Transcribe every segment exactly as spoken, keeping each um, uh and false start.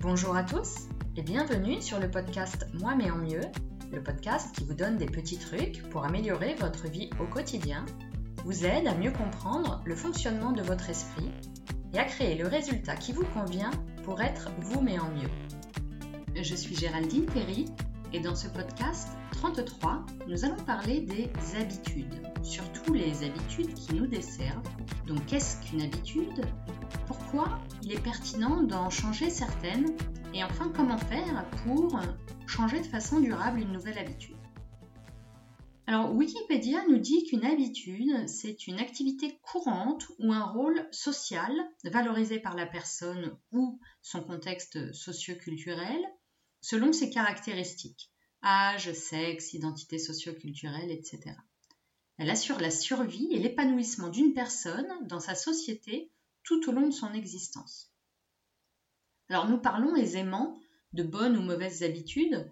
Bonjour à tous et bienvenue sur le podcast Moi mais en mieux, le podcast qui vous donne des petits trucs pour améliorer votre vie au quotidien, vous aide à mieux comprendre le fonctionnement de votre esprit et à créer le résultat qui vous convient pour être vous mais en mieux. Je suis Géraldine Perry et dans ce podcast trente-trois, nous allons parler des habitudes, surtout les habitudes qui nous desservent. Donc qu'est-ce qu'une habitude ? Pourquoi il est pertinent d'en changer certaines et enfin comment faire pour changer de façon durable une nouvelle habitude. Alors Wikipédia nous dit qu'une habitude, c'est une activité courante ou un rôle social valorisé par la personne ou son contexte socio-culturel selon ses caractéristiques, âge, sexe, identité socio-culturelle, et cetera. Elle assure la survie et l'épanouissement d'une personne dans sa société tout au long de son existence. Alors nous parlons aisément de bonnes ou mauvaises habitudes,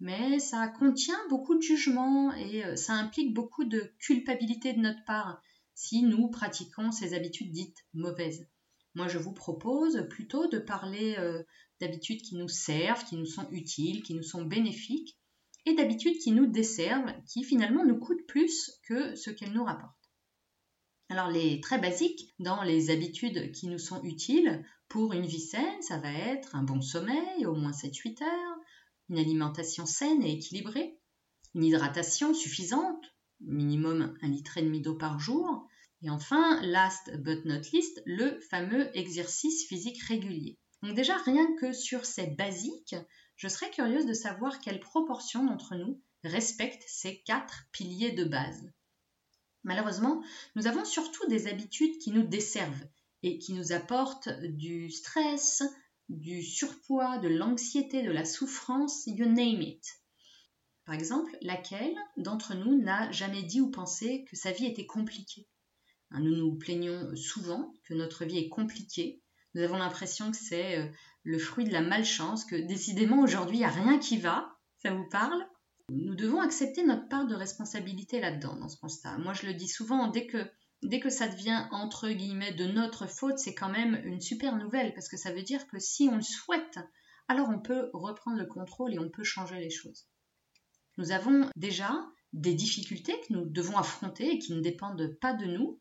mais ça contient beaucoup de jugements et ça implique beaucoup de culpabilité de notre part si nous pratiquons ces habitudes dites mauvaises. Moi je vous propose plutôt de parler euh, d'habitudes qui nous servent, qui nous sont utiles, qui nous sont bénéfiques et d'habitudes qui nous desservent, qui finalement nous coûtent plus que ce qu'elles nous rapportent. Alors les traits basiques dans les habitudes qui nous sont utiles pour une vie saine, ça va être un bon sommeil, au moins sept à huit heures, une alimentation saine et équilibrée, une hydratation suffisante, minimum un litre et demi d'eau par jour, et enfin, last but not least, le fameux exercice physique régulier. Donc déjà, rien que sur ces basiques, je serais curieuse de savoir quelle proportion d'entre nous respectent ces quatre piliers de base. Malheureusement, nous avons surtout des habitudes qui nous desservent et qui nous apportent du stress, du surpoids, de l'anxiété, de la souffrance, you name it. Par exemple, laquelle d'entre nous n'a jamais dit ou pensé que sa vie était compliquée ? Nous nous plaignons souvent que notre vie est compliquée. Nous avons l'impression que c'est le fruit de la malchance, que décidément aujourd'hui il n'y a rien qui va. Ça vous parle ? Nous devons accepter notre part de responsabilité là-dedans, dans ce constat. Moi, je le dis souvent, dès que, dès que ça devient, entre guillemets, de notre faute, c'est quand même une super nouvelle, parce que ça veut dire que si on le souhaite, alors on peut reprendre le contrôle et on peut changer les choses. Nous avons déjà des difficultés que nous devons affronter et qui ne dépendent pas de nous,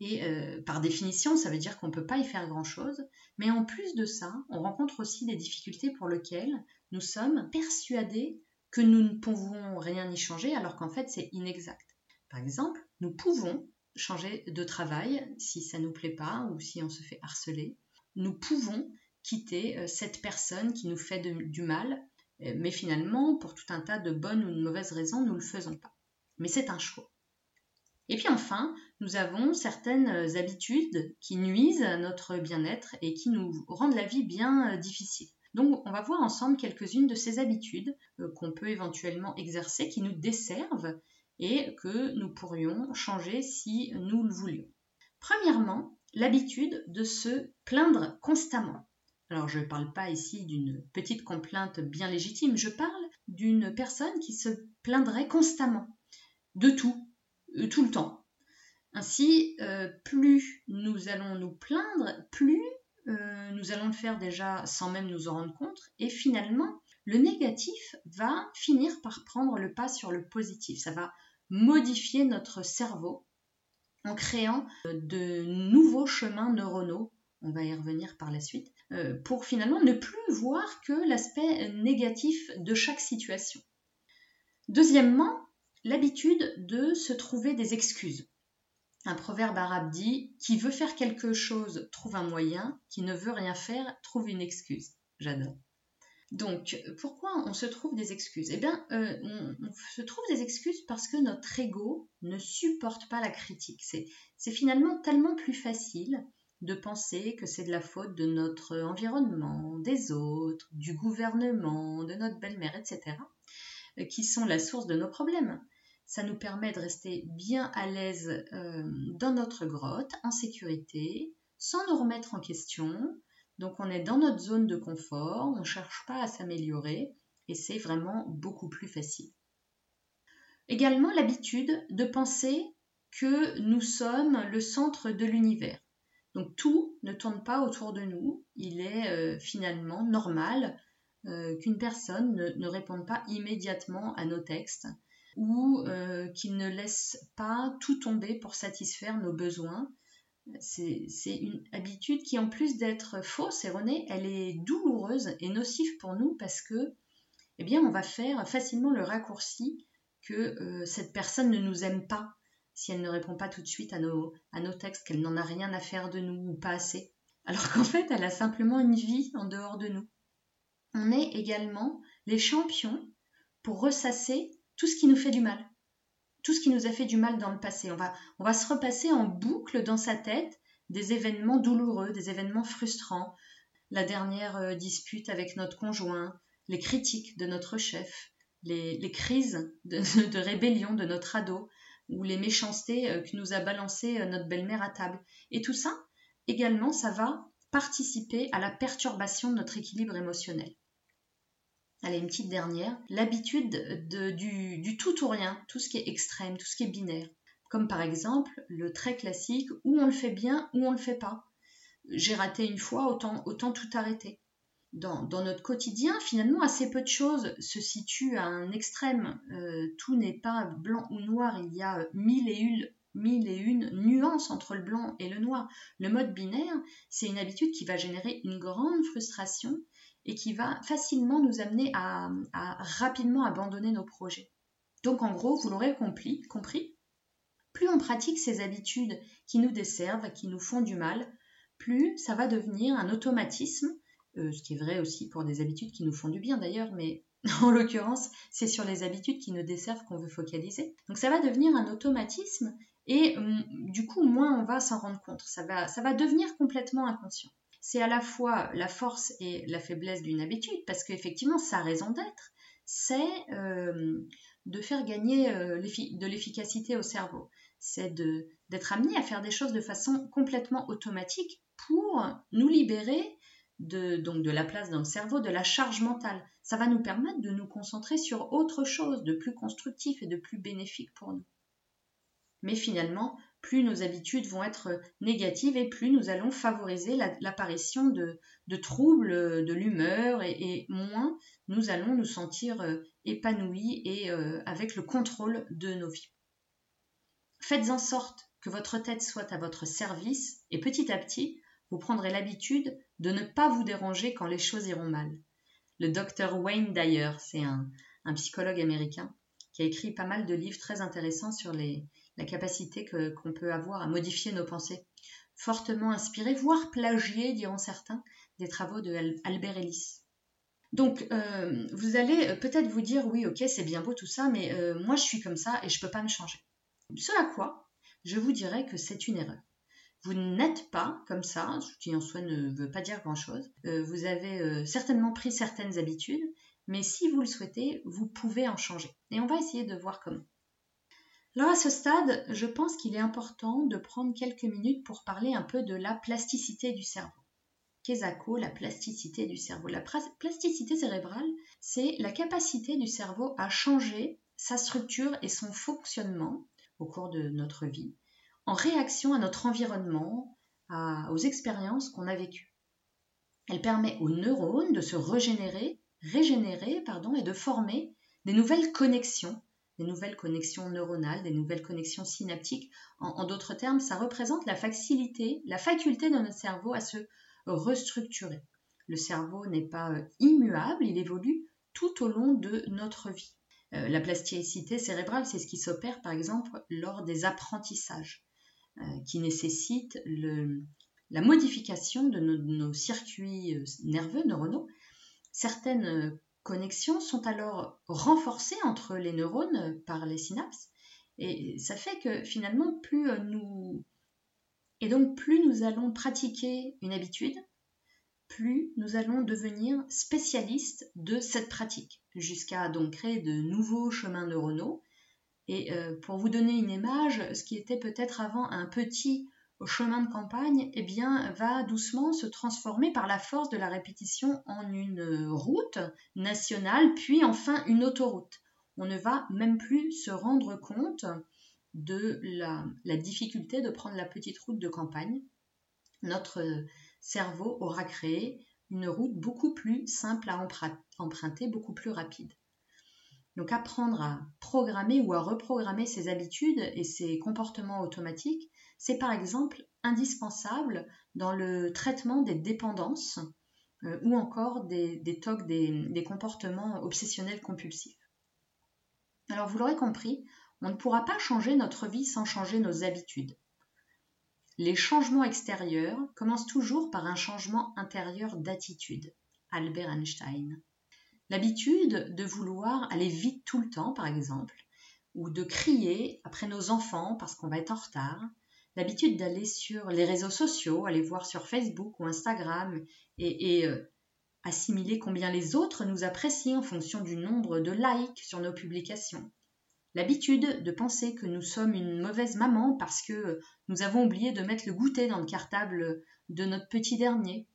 et euh, par définition, ça veut dire qu'on ne peut pas y faire grand-chose, mais en plus de ça, on rencontre aussi des difficultés pour lesquelles nous sommes persuadés que nous ne pouvons rien y changer, alors qu'en fait, c'est inexact. Par exemple, nous pouvons changer de travail si ça ne nous plaît pas ou si on se fait harceler. Nous pouvons quitter cette personne qui nous fait de, du mal, mais finalement, pour tout un tas de bonnes ou de mauvaises raisons, nous ne le faisons pas. Mais c'est un choix. Et puis enfin, nous avons certaines habitudes qui nuisent à notre bien-être et qui nous rendent la vie bien difficile. Donc, on va voir ensemble quelques-unes de ces habitudes euh, qu'on peut éventuellement exercer, qui nous desservent et que nous pourrions changer si nous le voulions. Premièrement, l'habitude de se plaindre constamment. Alors, je ne parle pas ici d'une petite complainte bien légitime, je parle d'une personne qui se plaindrait constamment, de tout, euh, tout le temps. Ainsi, euh, plus nous allons nous plaindre, plus Euh, nous allons le faire déjà sans même nous en rendre compte et finalement le négatif va finir par prendre le pas sur le positif. Ça va modifier notre cerveau en créant de nouveaux chemins neuronaux, on va y revenir par la suite, euh, pour finalement ne plus voir que l'aspect négatif de chaque situation. Deuxièmement, l'habitude de se trouver des excuses. Un proverbe arabe dit « Qui veut faire quelque chose, trouve un moyen. Qui ne veut rien faire, trouve une excuse. » J'adore. Donc, pourquoi on se trouve des excuses ? Eh bien, euh, on, on se trouve des excuses parce que notre ego ne supporte pas la critique. C'est, c'est finalement tellement plus facile de penser que c'est de la faute de notre environnement, des autres, du gouvernement, de notre belle-mère, et cetera, qui sont la source de nos problèmes. Ça nous permet de rester bien à l'aise euh, dans notre grotte, en sécurité, sans nous remettre en question. Donc on est dans notre zone de confort, on ne cherche pas à s'améliorer et c'est vraiment beaucoup plus facile. Également l'habitude de penser que nous sommes le centre de l'univers. Donc tout ne tourne pas autour de nous. Il est euh, finalement normal euh, qu'une personne ne, ne réponde pas immédiatement à nos textes ou euh, qu'il ne laisse pas tout tomber pour satisfaire nos besoins. C'est, c'est une habitude qui, en plus d'être fausse, erronée, elle est douloureuse et nocive pour nous parce que, eh bien, on va faire facilement le raccourci que euh, cette personne ne nous aime pas si elle ne répond pas tout de suite à nos, à nos textes, qu'elle n'en a rien à faire de nous ou pas assez, alors qu'en fait, elle a simplement une vie en dehors de nous. On est également les champions pour ressasser tout ce qui nous fait du mal. Tout ce qui nous a fait du mal dans le passé. On va, on va se repasser en boucle dans sa tête des événements douloureux, des événements frustrants, la dernière euh, dispute avec notre conjoint, les critiques de notre chef, les, les crises de, de rébellion de notre ado ou les méchancetés euh, que nous a balancées euh, notre belle-mère à table. Et tout ça, également, ça va participer à la perturbation de notre équilibre émotionnel. Allez, une petite dernière. L'habitude de, du, du tout ou rien, tout ce qui est extrême, tout ce qui est binaire. Comme par exemple le très classique « ou on le fait bien, ou on le fait pas ». J'ai raté une fois, autant, autant tout arrêter. Dans, dans notre quotidien, finalement, assez peu de choses se situent à un extrême. Euh, tout n'est pas blanc ou noir, il y a mille et une, mille et une nuances entre le blanc et le noir. Le mode binaire, c'est une habitude qui va générer une grande frustration et qui va facilement nous amener à, à rapidement abandonner nos projets. Donc en gros, vous l'aurez compris, compris, plus on pratique ces habitudes qui nous desservent, qui nous font du mal, plus ça va devenir un automatisme, euh, ce qui est vrai aussi pour des habitudes qui nous font du bien d'ailleurs, mais en l'occurrence, c'est sur les habitudes qui nous desservent qu'on veut focaliser. Donc ça va devenir un automatisme et euh, du coup, moins on va s'en rendre compte, ça va, ça va devenir complètement inconscient. C'est à la fois la force et la faiblesse d'une habitude, parce qu'effectivement, sa raison d'être, c'est euh, de faire gagner euh, de l'efficacité au cerveau. C'est de, d'être amené à faire des choses de façon complètement automatique pour nous libérer de, donc de la place dans le cerveau, de la charge mentale. Ça va nous permettre de nous concentrer sur autre chose, de plus constructif et de plus bénéfique pour nous. Mais finalement, plus nos habitudes vont être négatives et plus nous allons favoriser la, l'apparition de, de troubles de l'humeur et, et moins nous allons nous sentir épanouis et euh, avec le contrôle de nos vies. Faites en sorte que votre tête soit à votre service et petit à petit, vous prendrez l'habitude de ne pas vous déranger quand les choses iront mal. Le docteur Wayne Dyer, c'est un, un psychologue américain qui a écrit pas mal de livres très intéressants sur les... la capacité que, qu'on peut avoir à modifier nos pensées, fortement inspirée, voire plagiée, diront certains, des travaux de Albert Ellis. Donc, euh, vous allez peut-être vous dire, oui, ok, c'est bien beau tout ça, mais euh, moi, je suis comme ça et je ne peux pas me changer. Ce à quoi je vous dirais que c'est une erreur. Vous n'êtes pas comme ça, ce qui en soi ne veut pas dire grand-chose. Euh, vous avez euh, certainement pris certaines habitudes, mais si vous le souhaitez, vous pouvez en changer. Et on va essayer de voir comment. Alors à ce stade, je pense qu'il est important de prendre quelques minutes pour parler un peu de la plasticité du cerveau. Qu'est-ce que la plasticité du cerveau ? La plasticité cérébrale, c'est la capacité du cerveau à changer sa structure et son fonctionnement au cours de notre vie, en réaction à notre environnement, à, aux expériences qu'on a vécues. Elle permet aux neurones de se régénérer, régénérer, pardon, et de former des nouvelles connexions, des nouvelles connexions neuronales, des nouvelles connexions synaptiques. En, en d'autres termes, ça représente la facilité, la faculté de notre cerveau à se restructurer. Le cerveau n'est pas immuable, il évolue tout au long de notre vie. Euh, la plasticité cérébrale, c'est ce qui s'opère par exemple lors des apprentissages, euh, qui nécessitent le, la modification de nos, de nos circuits nerveux, neuronaux. Certaines connexions sont alors renforcées entre les neurones par les synapses et ça fait que finalement plus nous et donc plus nous allons pratiquer une habitude, plus nous allons devenir spécialistes de cette pratique jusqu'à donc créer de nouveaux chemins neuronaux. Et pour vous donner une image, ce qui était peut-être avant un petit chemin de campagne, eh bien, va doucement se transformer par la force de la répétition en une route nationale, puis enfin une autoroute. On ne va même plus se rendre compte de la, la difficulté de prendre la petite route de campagne notre cerveau aura créé une route beaucoup plus simple à emprunter, beaucoup plus rapide. Donc apprendre à programmer ou à reprogrammer ses habitudes et ses comportements automatiques, c'est par exemple indispensable dans le traitement des dépendances euh, ou encore des, des tocs, des, des comportements obsessionnels compulsifs. Alors vous l'aurez compris, on ne pourra pas changer notre vie sans changer nos habitudes. Les changements extérieurs commencent toujours par un changement intérieur d'attitude. Albert Einstein. L'habitude de vouloir aller vite tout le temps, par exemple, ou de crier après nos enfants parce qu'on va être en retard, l'habitude d'aller sur les réseaux sociaux, aller voir sur Facebook ou Instagram et, et euh, assimiler combien les autres nous apprécient en fonction du nombre de likes sur nos publications. L'habitude de penser que nous sommes une mauvaise maman parce que nous avons oublié de mettre le goûter dans le cartable de notre petit dernier.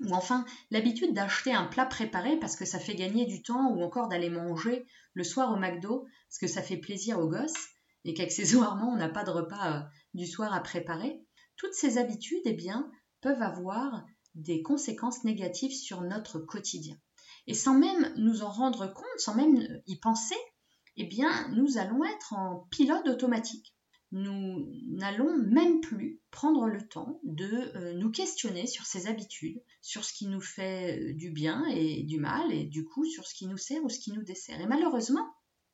Ou enfin, l'habitude d'acheter un plat préparé parce que ça fait gagner du temps, ou encore d'aller manger le soir au McDo parce que ça fait plaisir aux gosses et qu'accessoirement on n'a pas de repas euh, du soir à préparer. Toutes ces habitudes, eh bien, peuvent avoir des conséquences négatives sur notre quotidien. Et sans même nous en rendre compte, sans même y penser, eh bien, nous allons être en pilote automatique. Nous n'allons même plus prendre le temps de nous questionner sur ces habitudes, sur ce qui nous fait du bien et du mal, et du coup, sur ce qui nous sert ou ce qui nous dessert. Et malheureusement,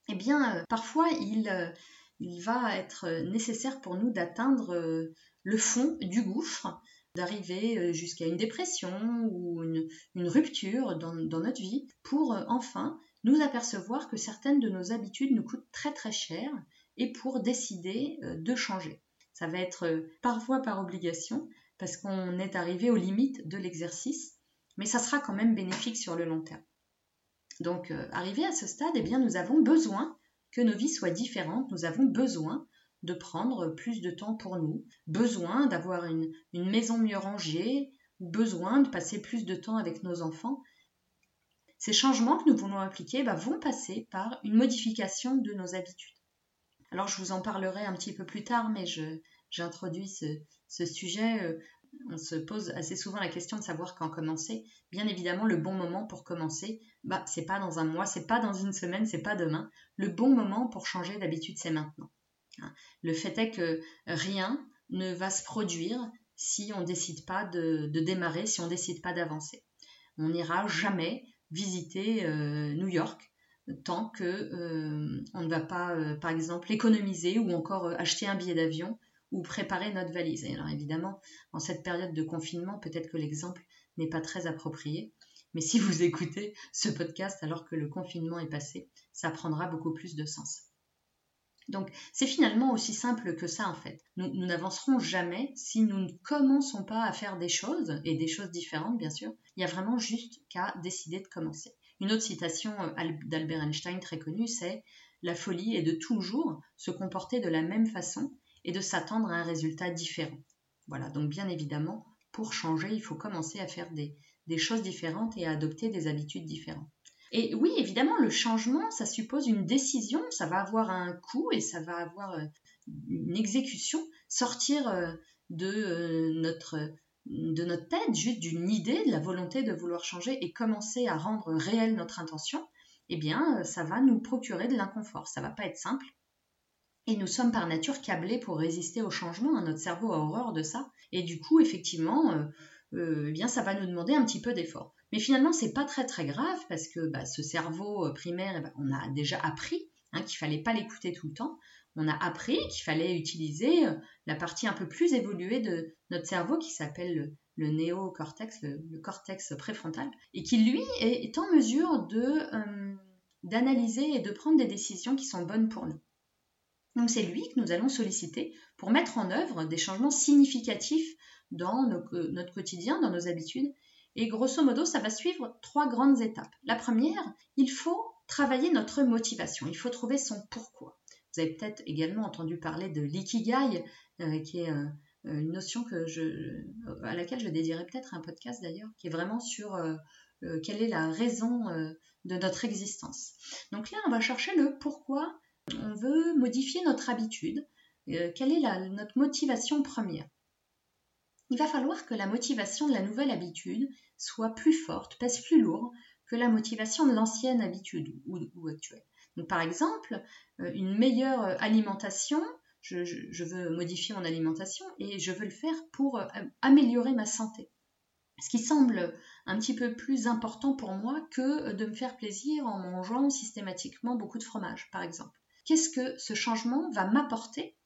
eh bien, parfois, il, il va être nécessaire pour nous d'atteindre le fond du gouffre, d'arriver jusqu'à une dépression ou une, une rupture dans, dans notre vie pour enfin nous apercevoir que certaines de nos habitudes nous coûtent très très cher et pour décider de changer. Ça va être parfois par obligation parce qu'on est arrivé aux limites de l'exercice, mais ça sera quand même bénéfique sur le long terme. Donc euh, arrivé à ce stade, eh bien, nous avons besoin que nos vies soient différentes, nous avons besoin de prendre plus de temps pour nous, besoin d'avoir une, une maison mieux rangée, besoin de passer plus de temps avec nos enfants. Ces changements que nous voulons appliquer bah, vont passer par une modification de nos habitudes. Alors, je vous en parlerai un petit peu plus tard, mais je, j'introduis ce, ce sujet. On se pose assez souvent la question de savoir quand commencer. Bien évidemment, le bon moment pour commencer, bah, c'est pas dans un mois, c'est pas dans une semaine, c'est pas demain. Le bon moment pour changer d'habitude, c'est maintenant. Le fait est que rien ne va se produire si on ne décide pas de, de démarrer, si on ne décide pas d'avancer. On n'ira jamais visiter euh, New York tant que euh, on ne va pas, euh, par exemple, économiser ou encore euh, acheter un billet d'avion ou préparer notre valise. Et alors évidemment, en cette période de confinement, peut-être que l'exemple n'est pas très approprié, mais si vous écoutez ce podcast alors que le confinement est passé, ça prendra beaucoup plus de sens. Donc, c'est finalement aussi simple que ça, en fait. Nous, nous n'avancerons jamais si nous ne commençons pas à faire des choses, et des choses différentes, bien sûr. Il n'y a vraiment juste qu'à décider de commencer. Une autre citation d'Albert Einstein très connue, c'est « La folie est de toujours se comporter de la même façon et de s'attendre à un résultat différent. » Voilà, donc bien évidemment, pour changer, il faut commencer à faire des, des choses différentes et à adopter des habitudes différentes. Et oui, évidemment, le changement, ça suppose une décision, ça va avoir un coût et ça va avoir une exécution. Sortir de notre, de notre tête, juste d'une idée, de la volonté de vouloir changer et commencer à rendre réelle notre intention, eh bien, ça va nous procurer de l'inconfort, ça ne va pas être simple. Et nous sommes par nature câblés pour résister au changement, notre cerveau a horreur de ça. Et du coup, effectivement, euh, euh, eh bien, ça va nous demander un petit peu d'effort. Mais finalement, c'est pas très très grave parce que bah, ce cerveau primaire, bah, on a déjà appris hein, qu'il fallait pas l'écouter tout le temps. On a appris qu'il fallait utiliser la partie un peu plus évoluée de notre cerveau qui s'appelle le, le néocortex, le, le cortex préfrontal, et qui lui est, est en mesure de, euh, d'analyser et de prendre des décisions qui sont bonnes pour nous. Donc c'est lui que nous allons solliciter pour mettre en œuvre des changements significatifs dans nos, notre quotidien, dans nos habitudes. Et grosso modo, ça va suivre trois grandes étapes. La première, il faut travailler notre motivation, il faut trouver son pourquoi. Vous avez peut-être également entendu parler de l'ikigai, euh, qui est euh, une notion que je, à laquelle je dédierai peut-être un podcast d'ailleurs, qui est vraiment sur euh, euh, quelle est la raison euh, de notre existence. Donc là, on va chercher le pourquoi on veut modifier notre habitude, euh, quelle est la, notre motivation première. il va falloir que la motivation de la nouvelle habitude soit plus forte, pèse plus lourd que la motivation de l'ancienne habitude ou, ou actuelle. Donc, par exemple, une meilleure alimentation, je, je, je veux modifier mon alimentation et je veux le faire pour améliorer ma santé. Ce qui semble un petit peu plus important pour moi que de me faire plaisir en mangeant systématiquement beaucoup de fromage, par exemple. Qu'est-ce que ce changement va m'apporter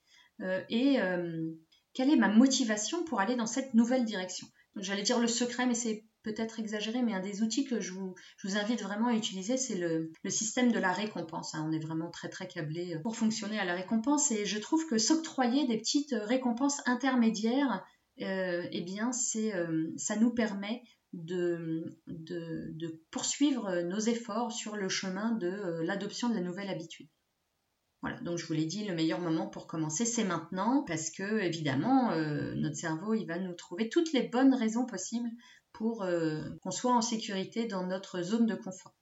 euh, et euh, quelle est ma motivation pour aller dans cette nouvelle direction? Donc, j'allais dire le secret, mais c'est peut-être exagéré, mais un des outils que je vous, je vous invite vraiment à utiliser, c'est le, le système de la récompense. Hein. On est vraiment très très câblé pour fonctionner à la récompense et je trouve que s'octroyer des petites récompenses intermédiaires, Euh, eh bien, c'est, euh, ça nous permet de, de, de poursuivre nos efforts sur le chemin de euh, l'adoption de la nouvelle habitude. Voilà, donc je vous l'ai dit, le meilleur moment pour commencer, c'est maintenant, parce que, évidemment, euh, notre cerveau, il va nous trouver toutes les bonnes raisons possibles pour euh, qu'on soit en sécurité dans notre zone de confort.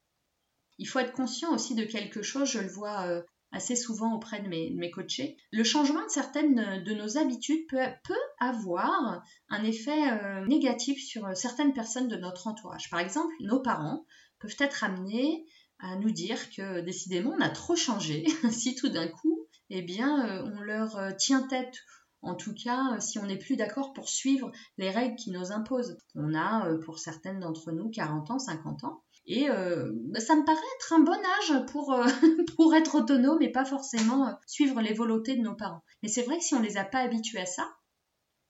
Il faut être conscient aussi de quelque chose, je le vois euh, assez souvent auprès de mes, de mes coachés. Le changement de certaines de nos habitudes peut, peut avoir un effet euh, négatif sur certaines personnes de notre entourage. Par exemple, nos parents peuvent être amenés à nous dire que décidément on a trop changé si tout d'un coup eh bien, euh, on leur euh, tient tête. En tout cas, si on n'est plus d'accord pour suivre les règles qui nous imposent. On a euh, pour certaines d'entre nous quarante ans, cinquante ans. Et euh, ça me paraît être un bon âge pour, euh, pour être autonome et pas forcément suivre les volontés de nos parents. Mais c'est vrai que si on ne les a pas habitués à ça,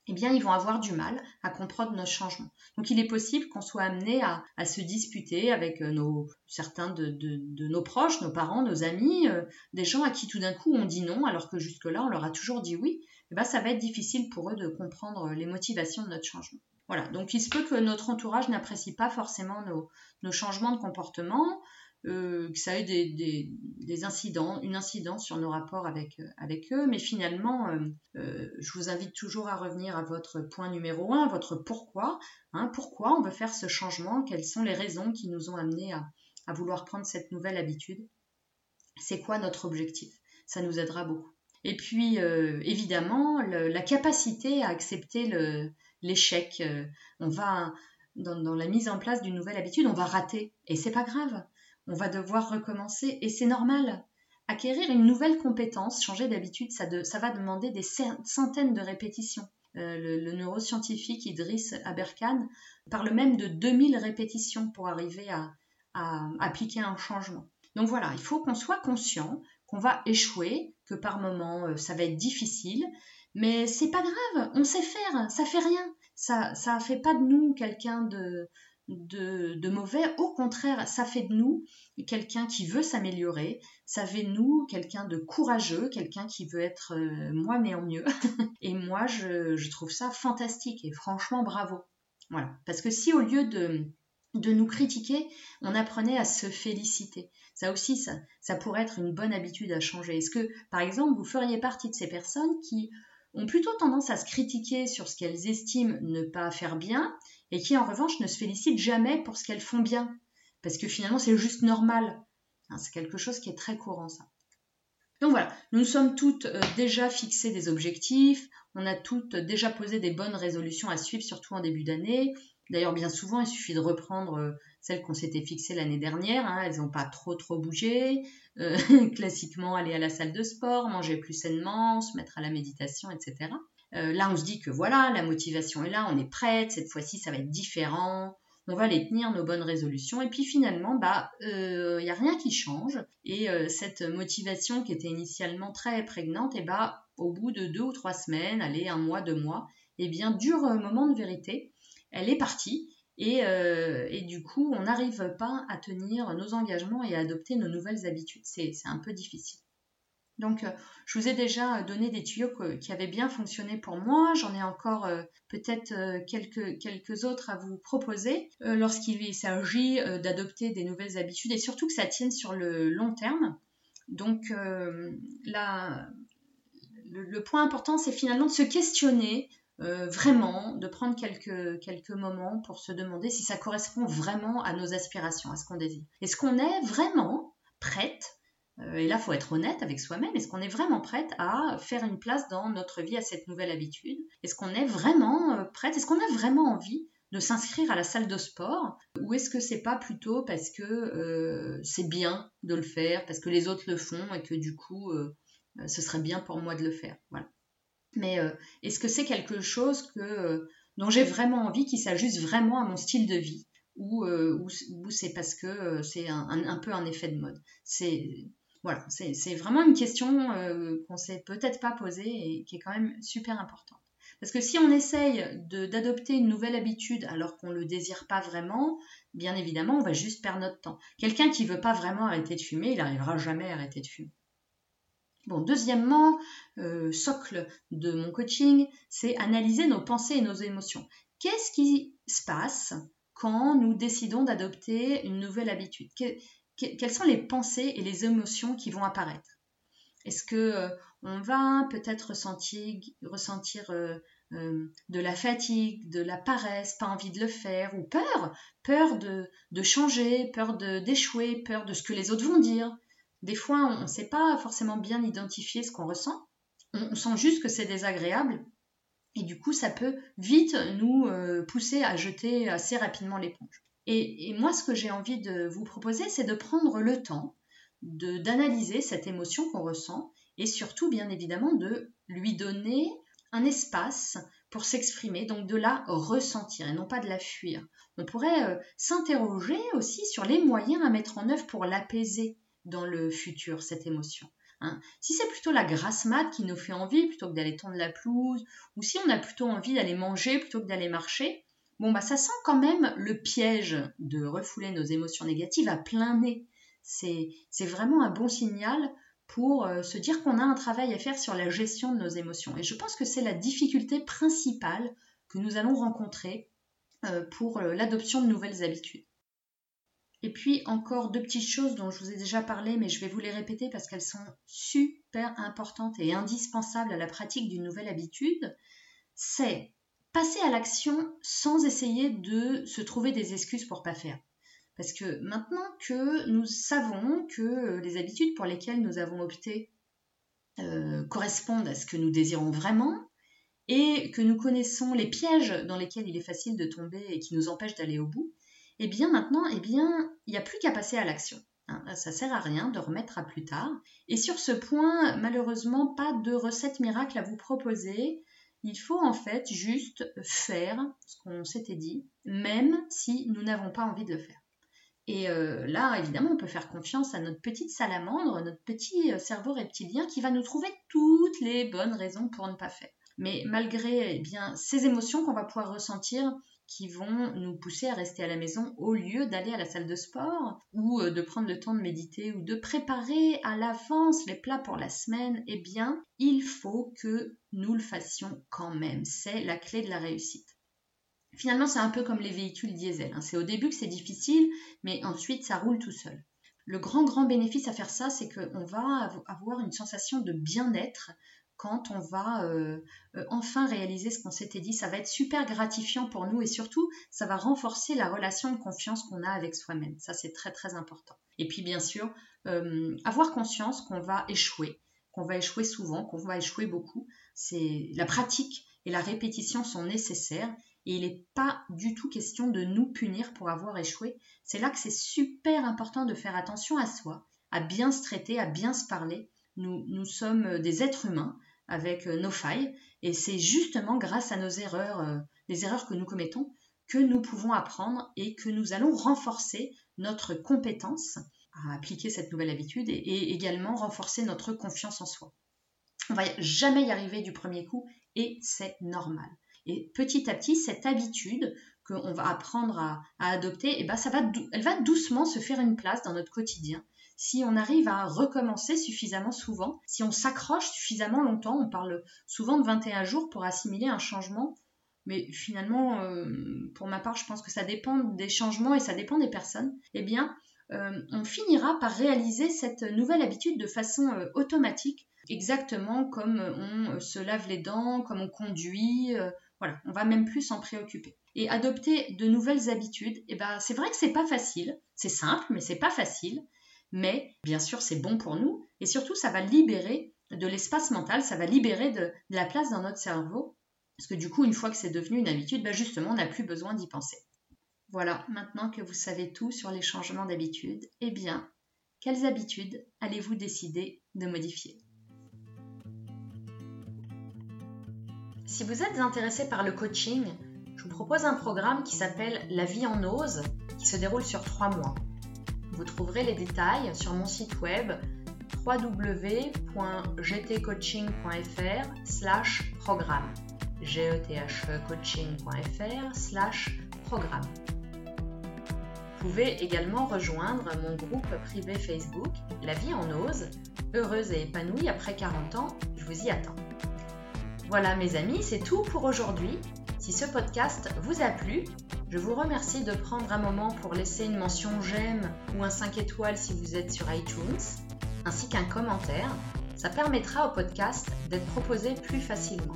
eh bien ils vont avoir du mal à comprendre nos changements. Donc il est possible qu'on soit amené à, à se disputer avec nos, certains de, de, de nos proches, nos parents, nos amis, euh, des gens à qui tout d'un coup on dit non alors que jusque-là on leur a toujours dit oui. Eh bien, ça va être difficile pour eux de comprendre les motivations de notre changement. Voilà, donc il se peut que notre entourage n'apprécie pas forcément nos, nos changements de comportement, euh, que ça ait des, des, des incidents, une incidence sur nos rapports avec, avec eux, mais finalement, euh, euh, je vous invite toujours à revenir à votre point numéro un, votre pourquoi, hein, pourquoi on veut faire ce changement, quelles sont les raisons qui nous ont amenés à, à vouloir prendre cette nouvelle habitude, c'est quoi notre objectif, ça nous aidera beaucoup. Et puis, euh, évidemment, le, la capacité à accepter le... l'échec, euh, on va dans, dans la mise en place d'une nouvelle habitude, on va rater et c'est pas grave, on va devoir recommencer et c'est normal. Acquérir une nouvelle compétence, changer d'habitude, ça, de, ça va demander des centaines de répétitions. Euh, le, le neuroscientifique Idriss Aberkane parle même de deux mille répétitions pour arriver à, à appliquer un changement. Donc voilà, il faut qu'on soit conscient qu'on va échouer, que par moments euh, ça va être difficile. Mais c'est pas grave, on sait faire, ça fait rien. Ça, ça fait pas de nous quelqu'un de, de, de mauvais, au contraire, ça fait de nous quelqu'un qui veut s'améliorer, ça fait de nous quelqu'un de courageux, quelqu'un qui veut être euh, moi mais en mieux. Et moi, je, je trouve ça fantastique et franchement, bravo. Voilà, parce que si au lieu de, de nous critiquer, on apprenait à se féliciter, ça aussi, ça, ça pourrait être une bonne habitude à changer. Est-ce que, par exemple, vous feriez partie de ces personnes qui ont plutôt tendance à se critiquer sur ce qu'elles estiment ne pas faire bien et qui en revanche ne se félicitent jamais pour ce qu'elles font bien parce que finalement c'est juste normal, hein, c'est quelque chose qui est très courant ça. Donc voilà, nous sommes toutes euh, déjà fixées des objectifs, on a toutes déjà posé des bonnes résolutions à suivre surtout en début d'année. D'ailleurs bien souvent il suffit de reprendre euh, celles qu'on s'était fixées l'année dernière, hein, elles n'ont pas trop trop bougé, euh, classiquement aller à la salle de sport, manger plus sainement, se mettre à la méditation, et cetera. Euh, là on se dit que voilà, la motivation est là, on est prête, cette fois-ci ça va être différent, on va aller tenir nos bonnes résolutions et puis finalement bah euh, y a rien qui change et euh, cette motivation qui était initialement très prégnante, et bah au bout de deux ou trois semaines, allez un mois, deux mois, et bien dur euh, moment de vérité, elle est partie. Et, euh, et du coup, on n'arrive pas à tenir nos engagements et à adopter nos nouvelles habitudes. C'est, c'est un peu difficile. Donc, euh, je vous ai déjà donné des tuyaux que, qui avaient bien fonctionné pour moi. J'en ai encore euh, peut-être euh, quelques, quelques autres à vous proposer euh, lorsqu'il s'agit euh, d'adopter des nouvelles habitudes et surtout que ça tienne sur le long terme. Donc, euh, la, le, le point important, c'est finalement de se questionner. Euh, vraiment, de prendre quelques, quelques moments pour se demander si ça correspond vraiment à nos aspirations, à ce qu'on désire. Est-ce qu'on est vraiment prête Euh, et là, il faut être honnête avec soi-même. Est-ce qu'on est vraiment prête à faire une place dans notre vie à cette nouvelle habitude? Est-ce qu'on est vraiment euh, prête? Est-ce qu'on a vraiment envie de s'inscrire à la salle de sport? Ou est-ce que c'est pas plutôt parce que euh, c'est bien de le faire, parce que les autres le font et que du coup, euh, ce serait bien pour moi de le faire? Voilà. Mais euh, est-ce que c'est quelque chose que, euh, dont j'ai vraiment envie, qui s'ajuste vraiment à mon style de vie? Ou, euh, ou, ou c'est parce que euh, c'est un, un, un peu un effet de mode? C'est, voilà, c'est, c'est vraiment une question euh, qu'on ne s'est peut-être pas posée et qui est quand même super importante. Parce que si on essaye de, d'adopter une nouvelle habitude alors qu'on ne le désire pas vraiment, bien évidemment, on va juste perdre notre temps. Quelqu'un qui ne veut pas vraiment arrêter de fumer, il n'arrivera jamais à arrêter de fumer. Bon, deuxièmement, euh, socle de mon coaching, c'est analyser nos pensées et nos émotions. Qu'est-ce qui se passe quand nous décidons d'adopter une nouvelle habitude? que, que, Quelles sont les pensées et les émotions qui vont apparaître? Est-ce que euh, on va peut-être ressentir, ressentir euh, euh, de la fatigue, de la paresse, pas envie de le faire, ou peur, peur de, de changer, peur de, d'échouer, peur de ce que les autres vont dire? Des fois, on ne sait pas forcément bien identifier ce qu'on ressent. On, on sent juste que c'est désagréable. Et du coup, ça peut vite nous euh, pousser à jeter assez rapidement l'éponge. Et, et moi, ce que j'ai envie de vous proposer, c'est de prendre le temps de, d'analyser cette émotion qu'on ressent et surtout, bien évidemment, de lui donner un espace pour s'exprimer, donc de la ressentir et non pas de la fuir. On pourrait euh, s'interroger aussi sur les moyens à mettre en œuvre pour l'apaiser dans le futur, cette émotion. Hein. Si c'est plutôt la grasse mat qui nous fait envie plutôt que d'aller tondre la pelouse, ou si on a plutôt envie d'aller manger plutôt que d'aller marcher, bon bah ça sent quand même le piège de refouler nos émotions négatives à plein nez. C'est, c'est vraiment un bon signal pour euh, se dire qu'on a un travail à faire sur la gestion de nos émotions. Et je pense que c'est la difficulté principale que nous allons rencontrer euh, pour euh, l'adoption de nouvelles habitudes. Et puis encore deux petites choses dont je vous ai déjà parlé, mais je vais vous les répéter parce qu'elles sont super importantes et indispensables à la pratique d'une nouvelle habitude. C'est passer à l'action sans essayer de se trouver des excuses pour pas faire. Parce que maintenant que nous savons que les habitudes pour lesquelles nous avons opté euh, correspondent à ce que nous désirons vraiment et que nous connaissons les pièges dans lesquels il est facile de tomber et qui nous empêchent d'aller au bout, et eh bien maintenant, eh bien, il n'y a plus qu'à passer à l'action. Hein, ça ne sert à rien de remettre à plus tard. Et sur ce point, malheureusement, pas de recette miracle à vous proposer. Il faut en fait juste faire ce qu'on s'était dit, même si nous n'avons pas envie de le faire. Et euh, là, évidemment, on peut faire confiance à notre petite salamandre, notre petit cerveau reptilien qui va nous trouver toutes les bonnes raisons pour ne pas faire. Mais malgré eh bien, ces émotions qu'on va pouvoir ressentir, qui vont nous pousser à rester à la maison au lieu d'aller à la salle de sport ou de prendre le temps de méditer ou de préparer à l'avance les plats pour la semaine, eh bien, il faut que nous le fassions quand même. C'est la clé de la réussite. Finalement, c'est un peu comme les véhicules diesel. Hein. C'est au début que c'est difficile, mais ensuite, ça roule tout seul. Le grand, grand bénéfice à faire ça, c'est qu'on va avoir une sensation de bien-être quand on va euh, euh, enfin réaliser ce qu'on s'était dit. Ça va être super gratifiant pour nous et surtout, ça va renforcer la relation de confiance qu'on a avec soi-même. Ça, c'est très, très important. Et puis, bien sûr, euh, avoir conscience qu'on va échouer, qu'on va échouer souvent, qu'on va échouer beaucoup. C'est... La pratique et la répétition sont nécessaires et il n'est pas du tout question de nous punir pour avoir échoué. C'est là que c'est super important de faire attention à soi, à bien se traiter, à bien se parler. Nous, nous sommes des êtres humains avec nos failles et c'est justement grâce à nos erreurs, euh, les erreurs que nous commettons, que nous pouvons apprendre et que nous allons renforcer notre compétence à appliquer cette nouvelle habitude et, et également renforcer notre confiance en soi. On ne va jamais y arriver du premier coup et c'est normal. Et petit à petit, cette habitude qu'on va apprendre à, à adopter, et ben ça va dou- elle va doucement se faire une place dans notre quotidien. Si on arrive à recommencer suffisamment souvent, si on s'accroche suffisamment longtemps, on parle souvent de vingt et un jours pour assimiler un changement, mais finalement, euh, pour ma part, je pense que ça dépend des changements et ça dépend des personnes, eh bien, euh, on finira par réaliser cette nouvelle habitude de façon euh, automatique, exactement comme on se lave les dents, comme on conduit, euh, voilà, on va même plus s'en préoccuper. Et adopter de nouvelles habitudes, eh ben, c'est vrai que c'est pas facile, c'est simple, mais c'est pas facile. mais bien sûr c'est bon pour nous et surtout ça va libérer de l'espace mental, ça va libérer de, de la place dans notre cerveau, parce que du coup une fois que c'est devenu une habitude, ben justement on n'a plus besoin d'y penser. Voilà, maintenant que vous savez tout sur les changements d'habitude, eh bien, quelles habitudes allez-vous décider de modifier ? Si vous êtes intéressé par le coaching, je vous propose un programme qui s'appelle « La vie en ose » qui se déroule sur trois mois. Vous trouverez les détails sur mon site web double vé double vé double vé point g t coaching point f r slash programme g e t h coaching point f r slash programme. Vous pouvez également rejoindre mon groupe privé Facebook « La vie en ose », heureuse et épanouie après quarante ans, je vous y attends. Voilà mes amis, c'est tout pour aujourd'hui. Si ce podcast vous a plu, je vous remercie de prendre un moment pour laisser une mention « j'aime » ou un cinq étoiles si vous êtes sur iTunes, ainsi qu'un commentaire. Ça permettra au podcast d'être proposé plus facilement.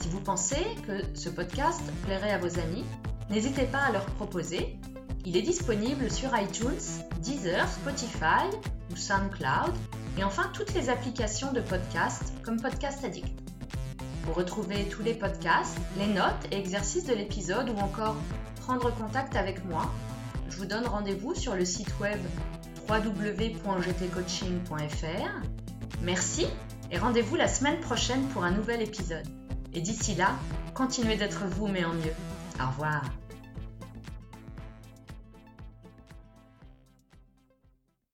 Si vous pensez que ce podcast plairait à vos amis, n'hésitez pas à leur proposer. Il est disponible sur iTunes, Deezer, Spotify ou SoundCloud et enfin toutes les applications de podcast comme Podcast Addict. Vous retrouvez tous les podcasts, les notes et exercices de l'épisode ou encore prendre contact avec moi. Je vous donne rendez-vous sur le site web double vé double vé double vé point g t coaching point f r. Merci et rendez-vous la semaine prochaine pour un nouvel épisode. Et d'ici là, continuez d'être vous mais en mieux. Au revoir.